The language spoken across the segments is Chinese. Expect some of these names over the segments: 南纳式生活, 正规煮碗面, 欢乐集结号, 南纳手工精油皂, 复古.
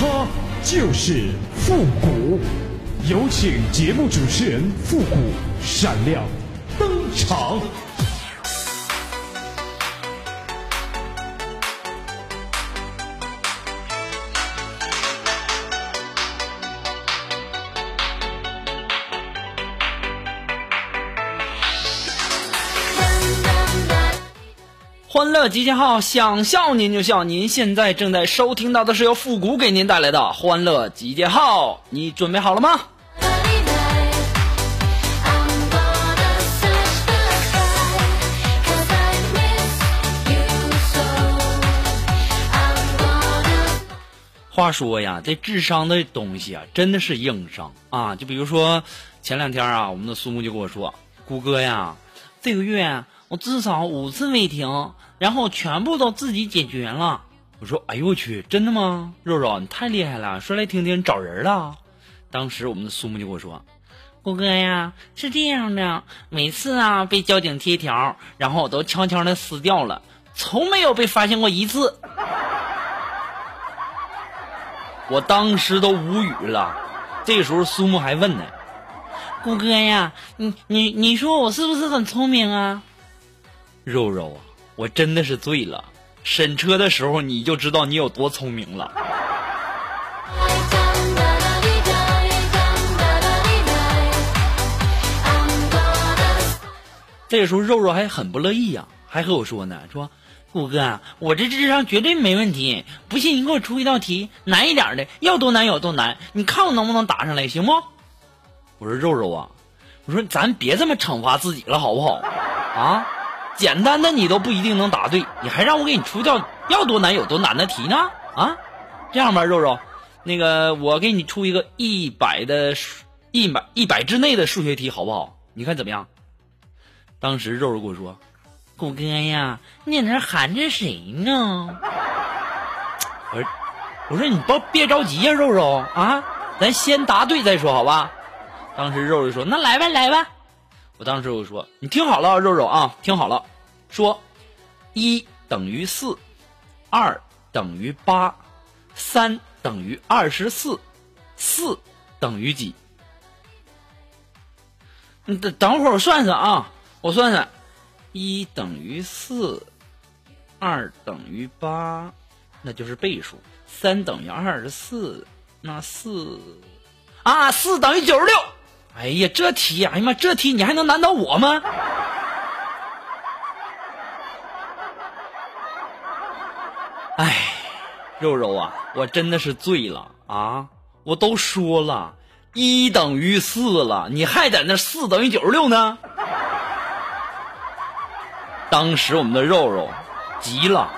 他就是复古。有请节目主持人复古闪亮登场。欢乐集结号，想笑您就笑。您现在正在收听到的是由复古给您带来的欢乐集结号，你准备好了吗？话说呀，这智商的东西啊，真的是硬伤啊！就比如说前两天啊，我们的苏木就跟我说，谷歌呀，这个月我至少5次违停，然后全部都自己解决了。我说哎呦我去，真的吗？肉肉你太厉害了，说来听听，找人了。当时我们的苏木就跟我说，郭哥呀，是这样的，每次啊被交警贴条，然后我都悄悄的撕掉了，从没有被发现过一次。我当时都无语了。这时候苏木还问呢，郭哥呀，你说我是不是很聪明啊？肉肉啊，我真的是醉了。审车的时候你就知道你有多聪明了。这时候肉肉还很不乐意啊，还和我说呢，说顾哥，我这智商绝对没问题，不信你给我出一道题，难一点的，要多难有多难，你看我能不能答上来，行不？我说肉肉啊，我说咱别这么惩罚自己了好不好啊？简单的你都不一定能答对，你还让我给你出道要多难有多难的题呢？啊，这样吧，肉肉，那个我给你出一个一百之内的数学题，好不好？你看怎么样？当时肉肉跟我说，狗哥呀，你在那含着谁呢？我说你别着急呀，肉肉啊，咱先答对再说，好吧？当时肉肉说，那来吧来吧。我当时我说，你听好了，肉肉啊，听好了，说1等于4，2等于8，3等于24，4等于几？你等会儿我算算啊，我算算，1等于4，2等于8，那就是倍数，3等于24，那4等于96。哎呀，这题呀，哎呀妈，这题你还能难倒我吗？哎，肉肉啊，我真的是醉了啊！我都说了1等于4了，你还在那4等于96呢？当时我们的肉肉急了，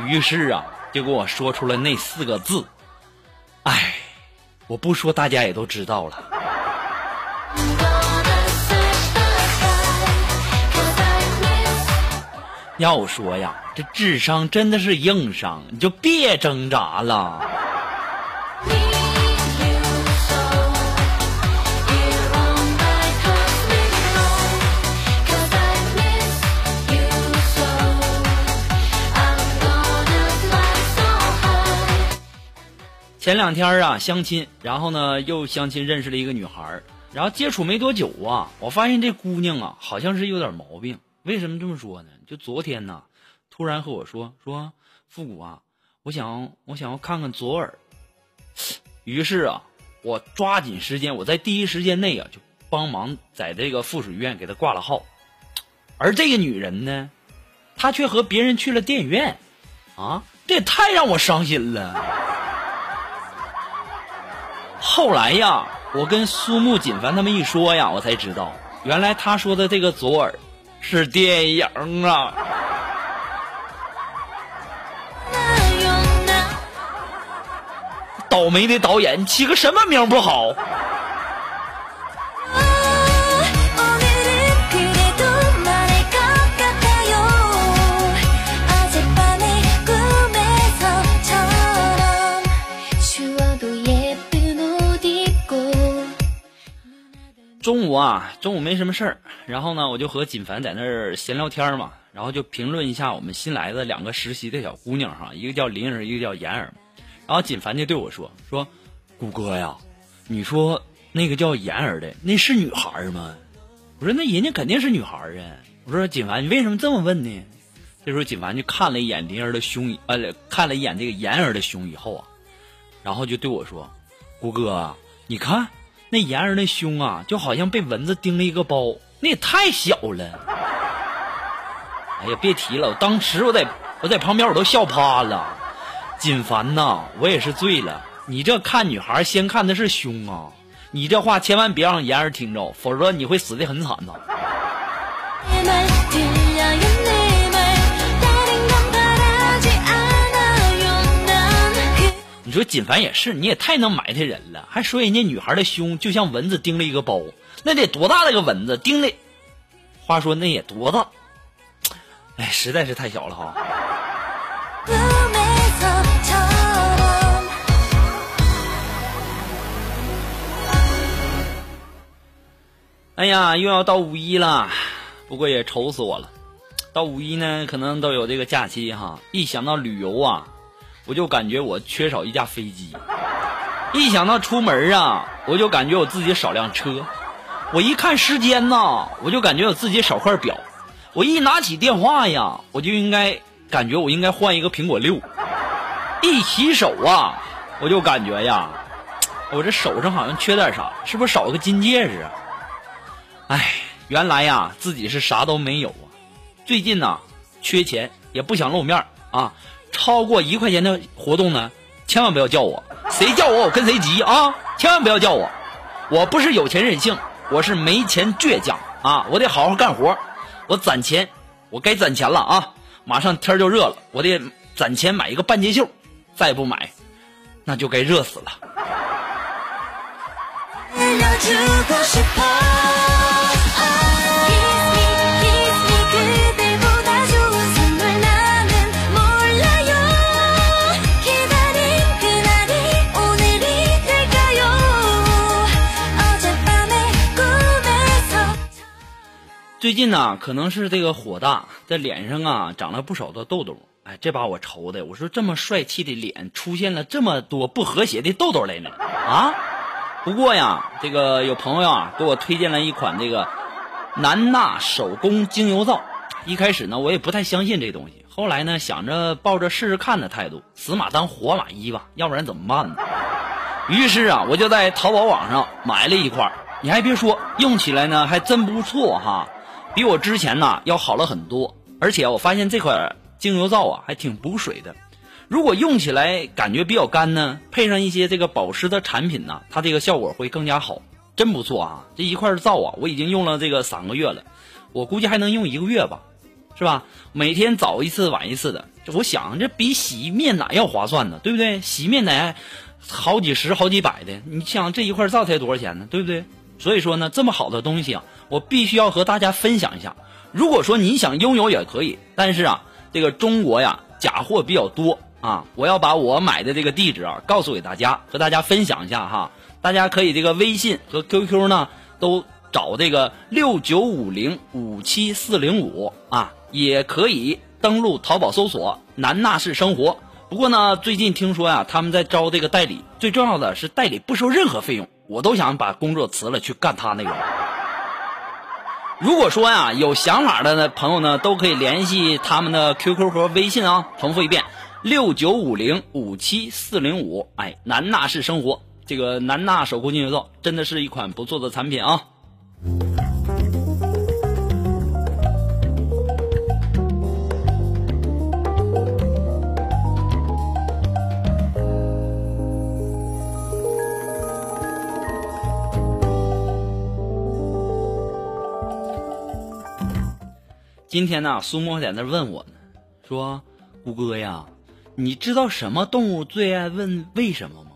于是啊，就给我说出了那4个字。哎，我不说大家也都知道了。要我说呀，这智商真的是硬伤，你就别挣扎了。前两天啊相亲，然后呢又相亲认识了一个女孩，然后接触没多久啊，我发现这姑娘啊好像是有点毛病。为什么这么说呢？就昨天呢，突然和我说复古啊，我想要看看左耳。于是啊，我抓紧时间，我在第一时间内啊就帮忙在这个附属医院给她挂了号。而这个女人呢，她却和别人去了电影院啊，这也太让我伤心了。后来呀，我跟苏木锦凡他们一说呀，我才知道原来他说的这个左耳是电影啊。倒霉的导演，起个什么名不好？中午没什么事儿，然后呢我就和锦凡在那儿闲聊天嘛，然后就评论一下我们新来的两个实习的小姑娘哈，一个叫林儿，一个叫妍儿。然后锦凡就对我说谷哥呀，你说那个叫妍儿的那是女孩吗？我说那人家肯定是女孩啊。我说锦凡你为什么这么问呢？这时候锦凡就看了一眼林儿的胸，看了一眼这个妍儿的胸以后啊，然后就对我说谷哥你看那妍儿那胸啊，就好像被蚊子叮了一个包，那也太小了。哎呀，别提了，我当时我在旁边我都笑趴了。锦凡呐，我也是醉了。你这看女孩先看的是胸啊，你这话千万别让妍儿听着，否则你会死得很惨呐。你说锦凡也是，你也太能埋汰人了，还说人家女孩的胸就像蚊子叮了一个包，那得多大的个蚊子叮的？话说那也多大？哎，实在是太小了哈。哎呀，又要到五一了，不过也愁死我了。到五一呢，可能都有这个假期哈，一想到旅游啊，我就感觉我缺少一架飞机，一想到出门啊，我就感觉我自己少辆车，我一看时间呢，我就感觉我自己少块表，我一拿起电话呀，我就应该感觉我应该换一个苹果6，一洗手啊，我就感觉呀，我这手上好像缺点啥，是不是少个金戒指啊？哎，原来呀自己是啥都没有啊。最近呢缺钱，也不想露面啊。超过1块钱的活动呢，千万不要叫我，谁叫我我跟谁急啊！千万不要叫我，我不是有钱任性，我是没钱倔强啊！我得好好干活，我攒钱，我该攒钱了啊！马上天就热了，我得攒钱买一个半截袖，再不买，那就该热死了。最近呢，可能是这个火大，在脸上啊长了不少的痘痘。哎，这把我愁的，我说这么帅气的脸出现了这么多不和谐的痘痘来呢啊！不过呀，这个有朋友啊给我推荐了一款这个南纳手工精油皂。一开始呢，我也不太相信这东西，后来呢，想着抱着试试看的态度，死马当活马医吧，要不然怎么办呢？于是啊，我就在淘宝网上买了一块，你还别说，用起来呢还真不错哈。比我之前呢要好了很多，而且我发现这款精油皂啊还挺补水的。如果用起来感觉比较干呢，配上一些这个保湿的产品呢，它这个效果会更加好，真不错啊！这一块皂啊，我已经用了这个3个月了，我估计还能用1个月吧，是吧？每天早一次晚一次的，我想这比洗面奶要划算呢，对不对？洗面奶好几十好几百的，你想这一块皂才多少钱呢，对不对？所以说呢，这么好的东西啊，我必须要和大家分享一下。如果说你想拥有也可以，但是啊，这个中国呀假货比较多啊，我要把我买的这个地址啊告诉给大家，和大家分享一下哈。大家可以这个微信和 QQ 呢都找这个695057405啊，也可以登录淘宝搜索南纳式生活。不过呢，最近听说呀，他们在招这个代理，最重要的是代理不收任何费用。我都想把工作辞了去干他那个。如果说呀有想法的朋友呢，都可以联系他们的 QQ 和微信啊。重复一遍，695057405。哎，南纳式生活，这个南纳手工精油皂真的是一款不错的产品啊。今天呢，苏沫在那问我呢，说：“谷哥呀，你知道什么动物最爱问为什么吗？”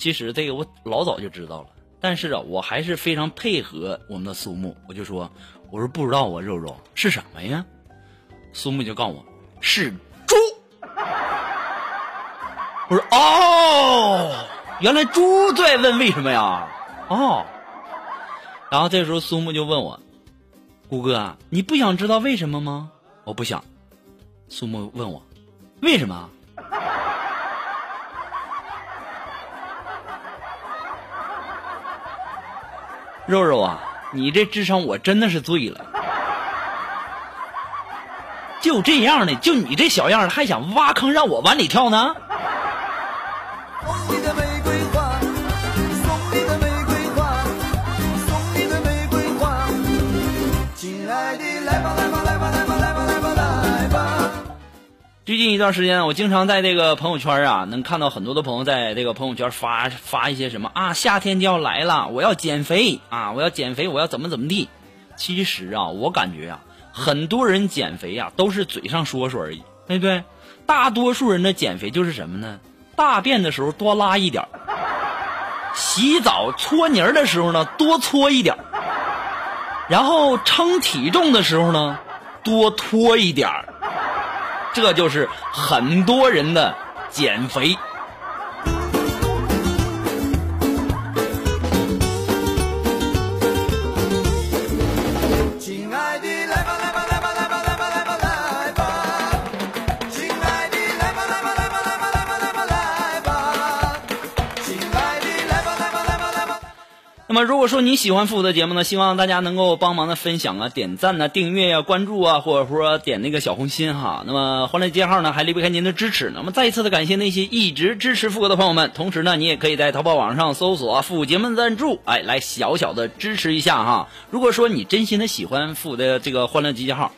其实这个我老早就知道了，但是啊，我还是非常配合我们的苏木，我就说，我说不知道啊，肉肉是什么呀？苏木就告诉我是猪。我说哦，原来猪在问为什么呀？哦，然后这时候苏木就问我，姑哥，你不想知道为什么吗？我不想。苏木问我，为什么？肉肉啊，你这智商我真的是醉了，就这样的，就你这小样的还想挖坑让我往里跳呢？最近一段时间，我经常在这个朋友圈啊，能看到很多的朋友在这个朋友圈发一些什么啊，夏天就要来了，我要减肥啊，我要减肥，我要怎么地。其实啊，我感觉啊，很多人减肥啊，都是嘴上说说而已，对不对？大多数人的减肥就是什么呢？大便的时候多拉一点，洗澡搓泥儿的时候呢多搓一点，然后称体重的时候呢多拖一点。这就是很多人的减肥。亲爱的，来吧来吧来吧来吧来吧来吧来吧！亲爱的，来吧来吧来吧来吧来吧来吧来吧！亲爱的，来吧来吧来吧来吧！那么，如果说你喜欢复古的节目呢，希望大家能够帮忙的分享啊、点赞啊、订阅啊、关注啊，或者说点那个小红心哈。那么欢乐街号呢还离不开您的支持，那么再一次的感谢那些一直支持复古的朋友们，同时呢你也可以在淘宝网上搜索复古节目赞助，哎，来小小的支持一下哈。如果说你真心的喜欢复古的这个欢乐街号，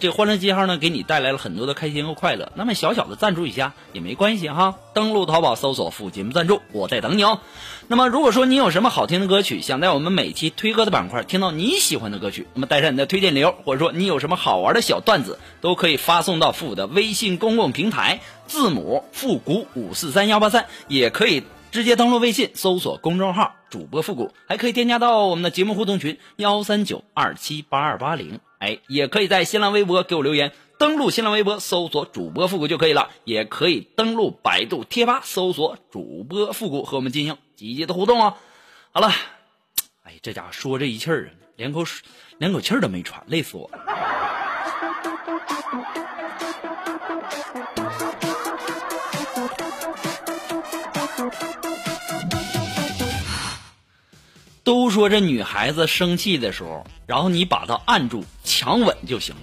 这欢乐街号呢给你带来了很多的开心和快乐，那么小小的赞助一下也没关系哈，登录淘宝搜索复古节目赞助，我在等你哦。那么如果说你有什么好听的歌曲，想在我们每期推歌的板块听到你喜欢的歌曲，那么带上你的推荐理由，或者说你有什么好玩的小段子，都可以发送到复古的微信公共平台，字母复古543183，也可以直接登录微信搜索公众号主播复古，还可以添加到我们的节目互动群139278280，哎，也可以在新浪微博给我留言，登录新浪微博搜索主播复古就可以了，也可以登录百度贴吧搜索主播复古和我们进行积极的互动啊。好了，哎，这家伙说这一气儿啊，连口气儿都没喘，累死我了。都说这女孩子生气的时候，然后你把她按住强吻就行了，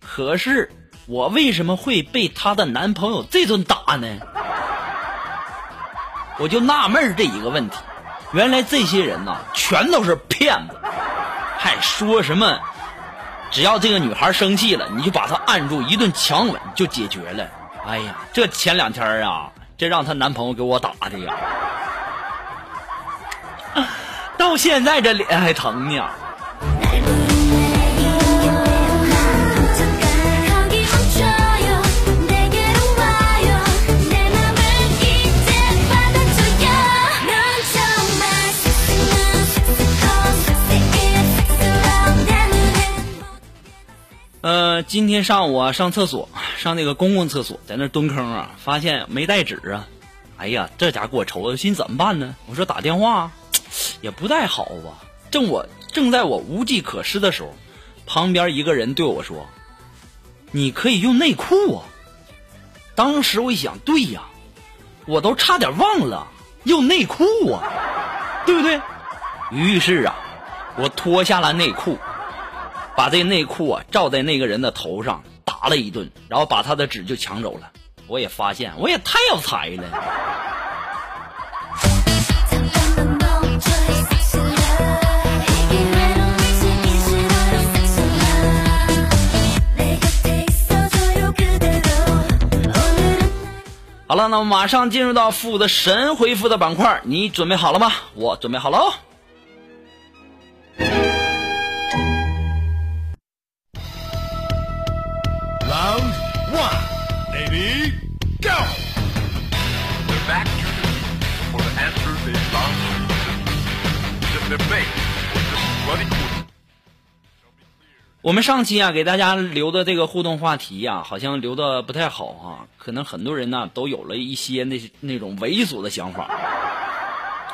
可是我为什么会被她的男朋友这顿打呢？我就纳闷这一个问题，原来这些人呐，全都是骗子，还说什么只要这个女孩生气了你就把她按住一顿强吻就解决了。哎呀，这前两天啊，这让她男朋友给我打的呀，到现在这脸还疼呢。今天上午啊，上厕所，上那个公共厕所，在那蹲坑啊，发现没带纸啊，哎呀，这家给我愁的，心怎么办呢？我说打电话啊。也不太好吧，正在我无计可施的时候，旁边一个人对我说，你可以用内裤啊。当时我一想，对呀，我都差点忘了用内裤啊，对不对？于是啊，我脱下了内裤，把这内裤啊罩在那个人的头上打了一顿，然后把他的纸就抢走了。我也发现我也太有才了。好了，那我马上进入到复古的神回复的板块，你准备好了吗？我准备好了哦。Round one, lady, go. We're back for the answer 我们上期啊给大家留的这个互动话题啊，好像留的不太好啊，可能很多人呢都有了一些那种猥琐的想法。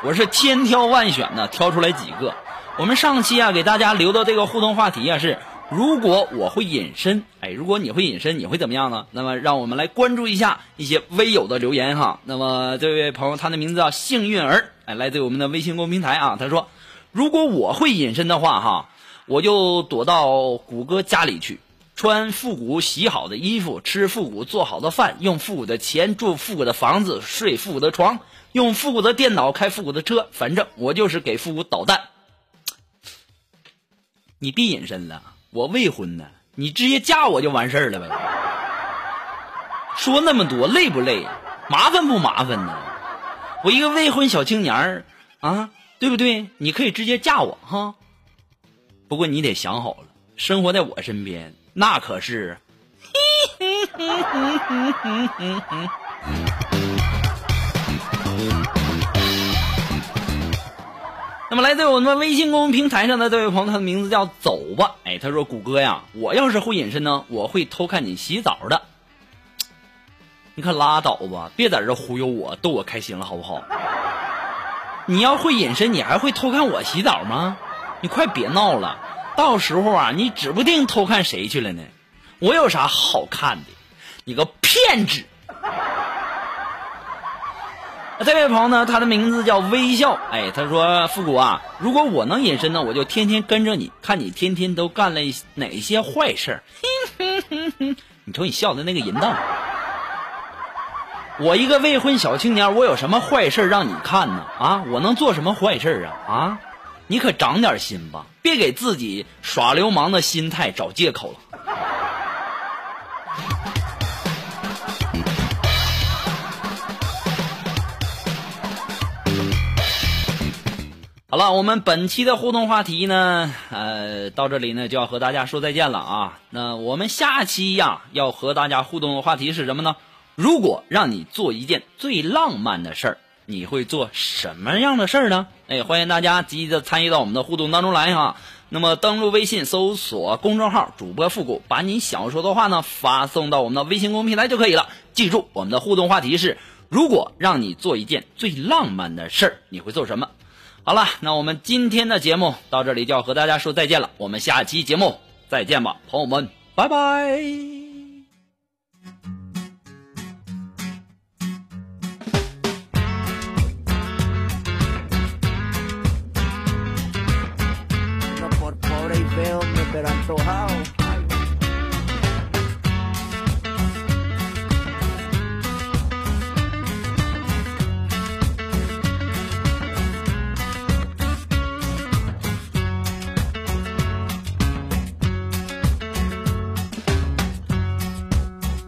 我是千挑万选呢挑出来几个。我们上期啊给大家留的这个互动话题啊是，如果我会隐身，如果你会隐身，你会怎么样呢？那么让我们来关注一下一些微友的留言哈。那么这位朋友他的名字叫幸运儿，来自我们的微信公平台啊，他说，如果我会隐身的话哈，我就躲到谷歌家里去，穿复古洗好的衣服，吃复古做好的饭，用复古的钱住复古的房子，睡复古的床，用复古的电脑开复古的车，反正我就是给复古捣蛋。你别隐身了，我未婚呢，你直接嫁我就完事儿了呗。说那么多累不累，麻烦不麻烦呢？我一个未婚小青年啊，对不对？你可以直接嫁我哈。不过你得想好了，生活在我身边那可是那么来自我们微信公众平台上的这位朋友，他的名字叫走吧，他说，谷歌呀，我要是会隐身呢，我会偷看你洗澡的。你可拉倒吧，别在这忽悠我，逗我开心了好不好？你要会隐身，你还会偷看我洗澡吗？你快别闹了，到时候啊，你指不定偷看谁去了呢。我有啥好看的？你个骗子！这位朋友呢，他的名字叫微笑，他说，复古啊，如果我能隐身呢，我就天天跟着你，看你天天都干了哪些坏事。你瞅你笑的那个淫荡！我一个未婚小青年，我有什么坏事让你看呢？啊，我能做什么坏事啊？啊！你可长点心吧，别给自己耍流氓的心态找借口了。好了，我们本期的互动话题呢，到这里呢就要和大家说再见了啊。那我们下期呀要和大家互动的话题是什么呢？如果让你做一件最浪漫的事儿，你会做什么样的事儿呢？欢迎大家积极的参与到我们的互动当中来哈。那么登录微信搜索公众号主播复古，把你想要说的话呢发送到我们的微信公众平台就可以了。记住，我们的互动话题是，如果让你做一件最浪漫的事儿，你会做什么？好了，那我们今天的节目到这里就要和大家说再见了，我们下期节目再见吧，朋友们，拜拜。Pero antojado.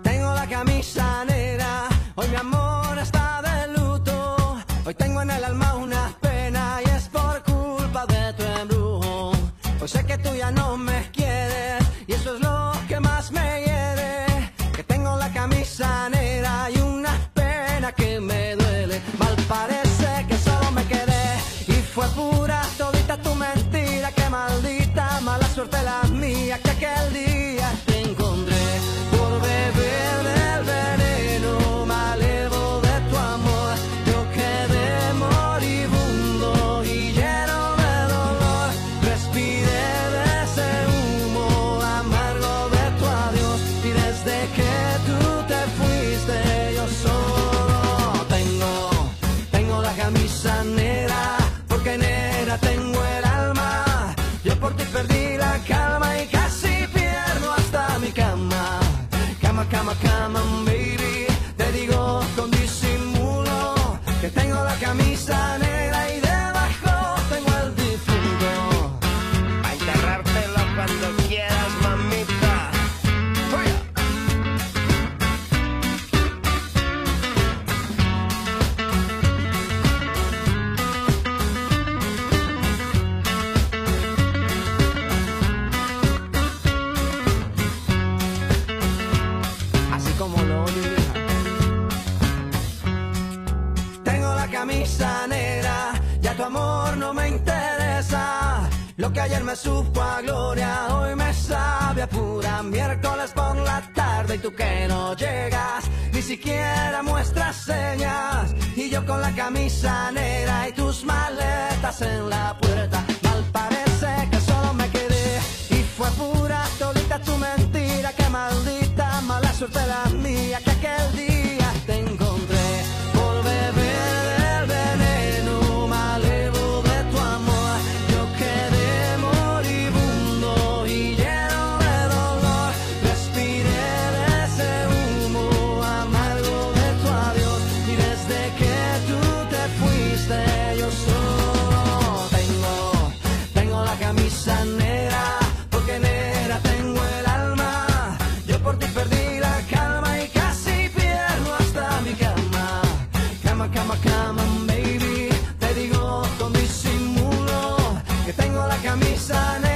Tengo la camisa negra, hoy mi amor está de luto, hoy tengo en el alma una pena y es por culpa de tu embrujo, hoy sé que tú ya no me camisa negra, ya tu amor no me interesa, Lo que ayer me supo a gloria, hoy me sabe a pura miércoles por la tarde. Y tú que no llegas, ni siquiera muestras señas. Y yo con la camisa negra y tus maletas en la puerta. Mal parece que solo me quedé y fue pura todita tu mentira. Qué maldita mala suerte la mía, que aquel día te encontré por beber. Baby, te digo con disimulo que tengo la camisa negra.